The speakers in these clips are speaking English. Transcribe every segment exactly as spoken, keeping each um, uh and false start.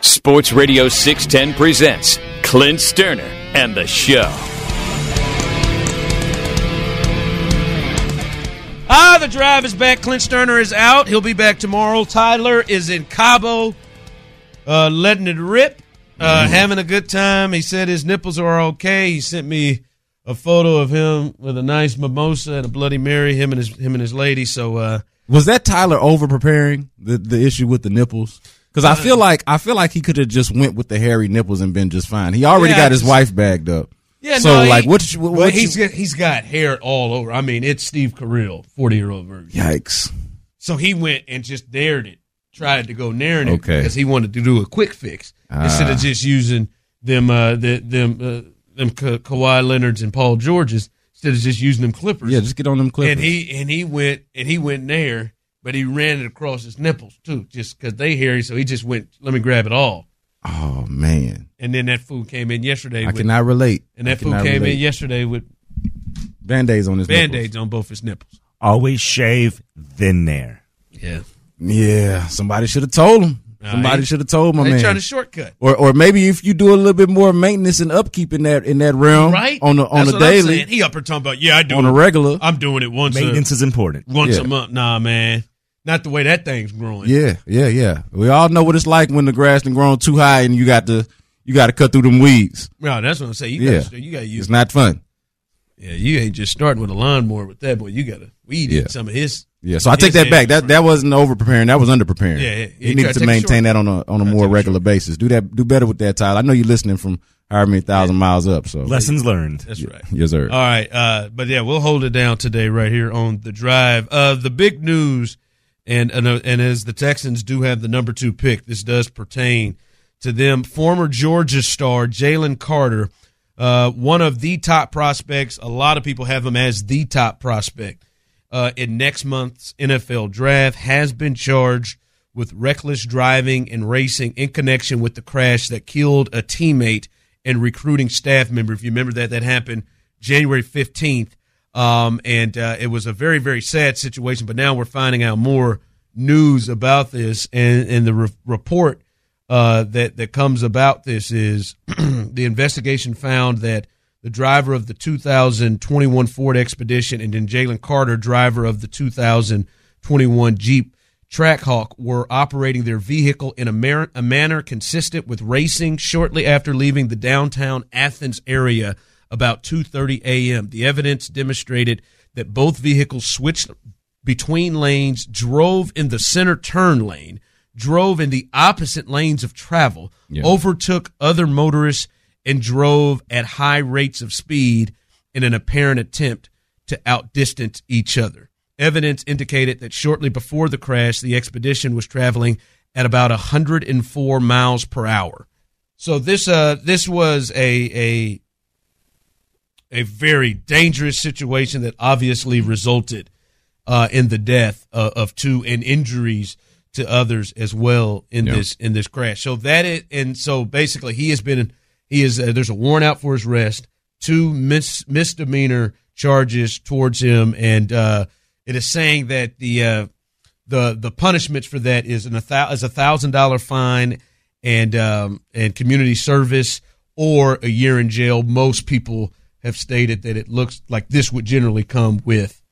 Sports Radio six ten presents Clint Sterner and the show. Ah, the drive is back. Clint Sterner is out. He'll be back tomorrow. Tyler is in Cabo, uh, letting it rip, uh, having a good time. He said his nipples are okay. He sent me a photo of him with a nice mimosa and a Bloody Mary. Him and his him and his lady. So uh, was that Tyler over preparing the the issue with the nipples? Because I feel like I feel like he could have just went with the hairy nipples and been just fine. He already yeah, got his just, wife bagged up. Yeah, so no, like, he, what? You, what well, you, he's got, he's got hair all over. I mean, it's Steve Carell, forty-year-old version. Yikes! So he went and just dared it, tried to go near it because he wanted to do a quick fix ah. instead of just using them, uh, the, them, uh, them Ka- Kawhi Leonards and Paul Georges. Instead of just using them Clippers, yeah, just get on them Clippers. And he and he went and he went there. But he ran it across his nipples, too, just because they hairy. So he just went, let me grab it all. Oh, man. And then that food came in yesterday. I with, cannot relate. And that food came relate. in yesterday with Band-Aids on his Band-Aids nipples. Band-Aids on both his nipples. Always shave, then there. Yeah. Yeah. Somebody should have told him. Nah, Somebody should have told my they man. They trying to shortcut. Or or maybe if you do a little bit more maintenance and upkeep in that in that realm. Right. On the, on the daily. He up here talking about, yeah, I do on it. On a regular. I'm doing it once Maintenance a, is important. Once yeah. a month. Nah, man. Not the way that thing's growing. Yeah, yeah, yeah. We all know what it's like when the grass done grown too high and you got to you got to cut through them weeds. No, that's what I'm saying. You yeah, gotta, you got to use. It's not fun. Yeah, you ain't just starting with a lawnmower with that boy. You got to weed yeah. some of his. Yeah, so I take that back. That that wasn't over preparing. That was under preparing. Yeah, yeah. You, you need to maintain that on a on a more regular basis. Do that. Do better with that, Tyler. I know you're listening from however many thousand yeah. miles up. So lessons yeah. learned. That's yeah. right. Yes, sir. All right, uh, but yeah, we'll hold it down today right here on The Drive. Uh, the big news. And, and and as the Texans do have the number two pick, this does pertain to them. Former Georgia star Jalen Carter, uh, one of the top prospects. A lot of people have him as the top prospect uh, in next month's N F L draft, has been charged with reckless driving and racing in connection with the crash that killed a teammate and recruiting staff member. If you remember that, that happened January fifteenth. Um, and uh, it was a very, very sad situation, but now we're finding out more news about this. And, and the re- report uh, that, that comes about this is the investigation found that the driver of the two thousand twenty-one Ford Expedition and then Jalen Carter, driver of the two thousand twenty-one Jeep Trackhawk, were operating their vehicle in a, mar- a manner consistent with racing shortly after leaving the downtown Athens area about two thirty a.m. The evidence demonstrated that both vehicles switched between lanes, drove in the center turn lane, drove in the opposite lanes of travel, yeah. overtook other motorists, and drove at high rates of speed in an apparent attempt to outdistance each other. Evidence indicated that shortly before the crash, the Expedition was traveling at about one hundred four miles per hour. So this uh this was a a a very dangerous situation that obviously resulted uh, in the death uh, of two and injuries to others as well in yep. this in this crash. So that is, and so basically he has been he is uh, there's a warrant out for his arrest, two mis- misdemeanor charges towards him, and uh, it is saying that the uh, the the punishments for that is an is a thousand dollar fine and um, and community service or a year in jail. Most people have stated that it looks like this would generally come with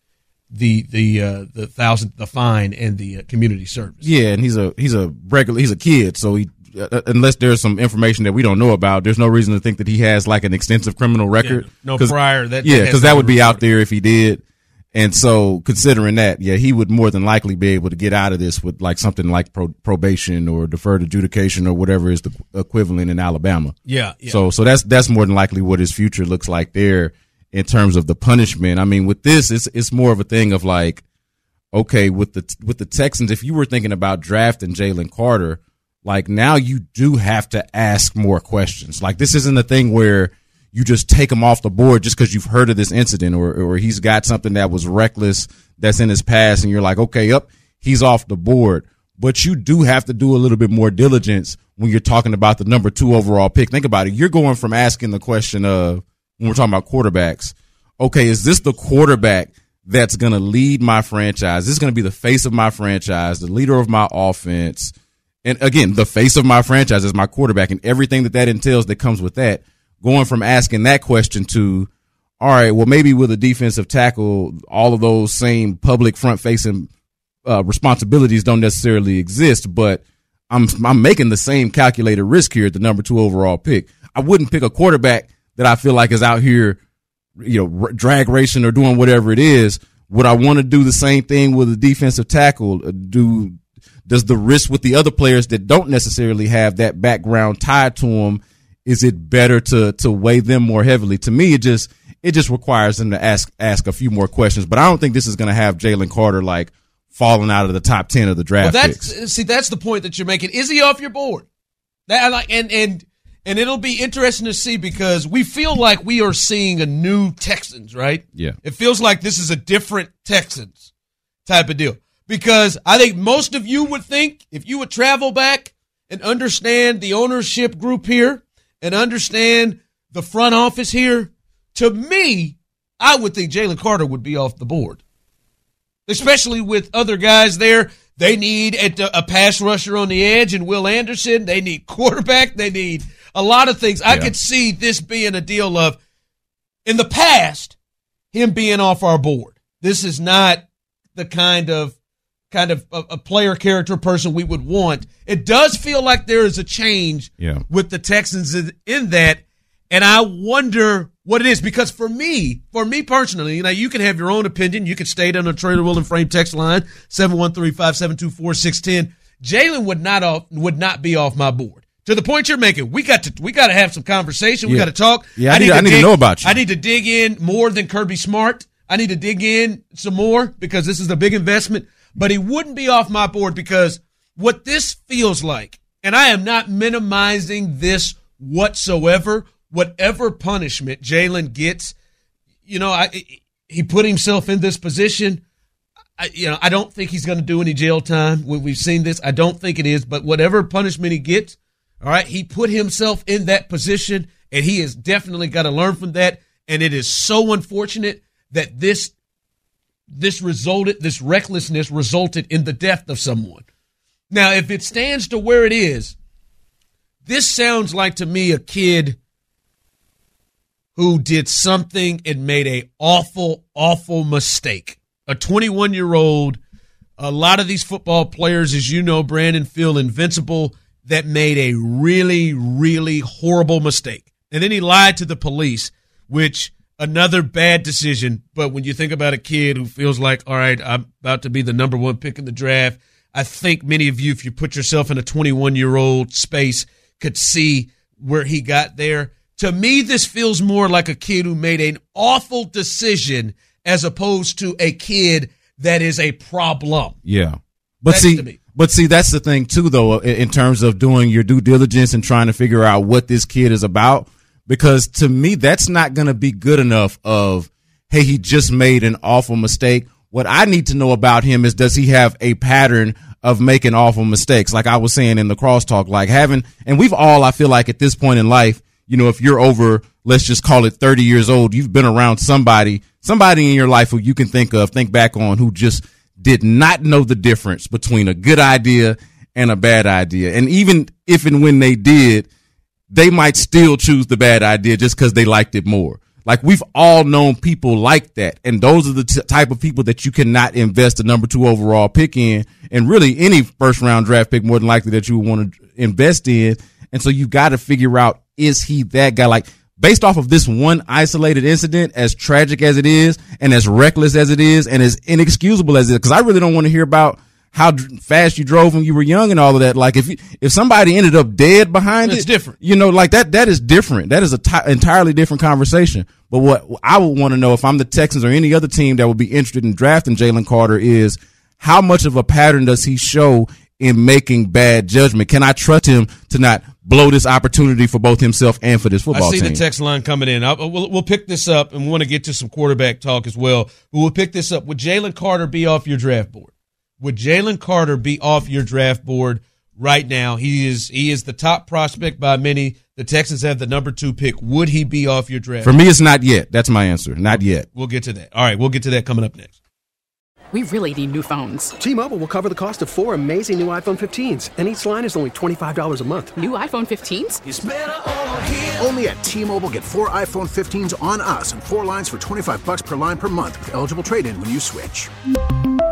the the uh, the thousand the fine and the uh, community service. Yeah, and he's a he's a regular he's a kid, so he uh, unless there's some information that we don't know about, there's no reason to think that he has like an extensive criminal record. Yeah, no prior. That, yeah, because that would be out there if he did. And so considering that, yeah, he would more than likely be able to get out of this with like something like pro- probation or deferred adjudication or whatever is the equivalent in Alabama. Yeah, yeah. So so that's that's more than likely what his future looks like there in terms of the punishment. I mean, with this, it's it's more of a thing of like, okay, with the with the Texans, if you were thinking about drafting Jalen Carter, like now you do have to ask more questions. Like this isn't a thing where you just take him off the board just because you've heard of this incident or or he's got something that was reckless that's in his past, and you're like, okay, up, he's off the board. But you do have to do a little bit more diligence when you're talking about the number two overall pick. Think about it. You're going from asking the question of, when we're talking about quarterbacks, okay, is this the quarterback that's going to lead my franchise? This is going to be the face of my franchise, the leader of my offense. And again, the face of my franchise is my quarterback and everything that that entails that comes with that. Going from asking that question to, all right, well, maybe with a defensive tackle, all of those same public front-facing uh, responsibilities don't necessarily exist, but I'm I'm making the same calculated risk here at the number two overall pick. I wouldn't pick a quarterback that I feel like is out here, you know, drag racing or doing whatever it is. Would I want to do the same thing with a defensive tackle? Do does the risk with the other players that don't necessarily have that background tied to them? Is it better to to weigh them more heavily? To me, it just it just requires them to ask ask a few more questions. But I don't think this is going to have Jalen Carter like falling out of the top ten of the draft. Well, that's, picks. See, that's the point that you're making. Is he off your board? That like and and and it'll be interesting to see because we feel like we are seeing a new Texans, right? Yeah, it feels like this is a different Texans type of deal because I think most of you would think if you would travel back and understand the ownership group here. And understand the front office here, to me, I would think Jalen Carter would be off the board. Especially with other guys there. They need a, a pass rusher on the edge and Will Anderson. They need quarterback. They need a lot of things. Yeah. I could see this being a deal of, in the past, him being off our board. This is not the kind of kind of a, a player, character, person we would want. It does feel like there is a change yeah. with the Texans in, in that, and I wonder what it is. Because for me, for me personally, you know, you can have your own opinion. You can state on a Trader Will and Frame text line, seven one three, five seven two, four six one zero. Jalen would not off, would not be off my board. To the point you're making, we got to we got to have some conversation. We yeah. got to talk. Yeah, I, I need, to, I need dig, to know about you. I need to dig in more than Kirby Smart. I need to dig in some more because this is a big investment. But he wouldn't be off my board because what this feels like, and I am not minimizing this whatsoever, whatever punishment Jalen gets, you know, I, he put himself in this position. I, you know, I don't think he's going to do any jail time. We've seen this. I don't think it is. But whatever punishment he gets, all right, he put himself in that position, and he has definitely got to learn from that. And it is so unfortunate that this This resulted, this recklessness resulted in the death of someone. Now, if it stands to where it is, this sounds like to me a kid who did something and made an awful, awful mistake. A twenty-one-year-old, a lot of these football players, as you know, Brandon, feel invincible, that made a really, really horrible mistake. And then he lied to the police, which... Another bad decision, but when you think about a kid who feels like, all right, I'm about to be the number one pick in the draft, I think many of you, if you put yourself in a twenty-one-year-old space, could see where he got there. To me, this feels more like a kid who made an awful decision as opposed to a kid that is a problem. Yeah. But that's see, to me. But see, that's the thing, too, though, in terms of doing your due diligence and trying to figure out what this kid is about. Because to me, that's not going to be good enough of, hey, he just made an awful mistake. What I need to know about him is, does he have a pattern of making awful mistakes? Like I was saying in the crosstalk, like having, and we've all, I feel like at this point in life, you know, if you're over, let's just call it thirty years old, you've been around somebody, somebody in your life who you can think of, think back on, who just did not know the difference between a good idea and a bad idea. And even if and when they did, they might still choose the bad idea just because they liked it more. Like we've all known people like that. And those are the t- type of people that you cannot invest a number two overall pick in, and really any first round draft pick more than likely that you would want to invest in. And so you got to figure out, is he that guy? Like based off of this one isolated incident, as tragic as it is and as reckless as it is and as inexcusable as it is, because I really don't want to hear about how fast you drove when you were young and all of that. Like if you, if somebody ended up dead behind it, it's different. You know, like that, that is different. That is a t- entirely different conversation. But what I would want to know if I'm the Texans or any other team that would be interested in drafting Jalen Carter is, how much of a pattern does he show in making bad judgment. Can I trust him to not blow this opportunity for both himself and for this football team? I see team. The text line coming in. I'll, we'll, we'll pick this up, and we want to get to some quarterback talk as well. We'll pick this up. Would Jalen Carter be off your draft board? Would Jalen Carter be off your draft board right now? He is he is the top prospect by many. The Texans have the number two pick. Would he be off your draft? For me, it's not yet. That's my answer. Not yet. We'll get to that. All right, we'll get to that coming up next. We really need new phones. T-Mobile will cover the cost of four amazing new iPhone fifteens, and each line is only twenty-five dollars a month. New iPhone fifteens? It's better over here. Only at T-Mobile, get four iPhone fifteens on us and four lines for twenty-five dollars per line per month with eligible trade-in when you switch.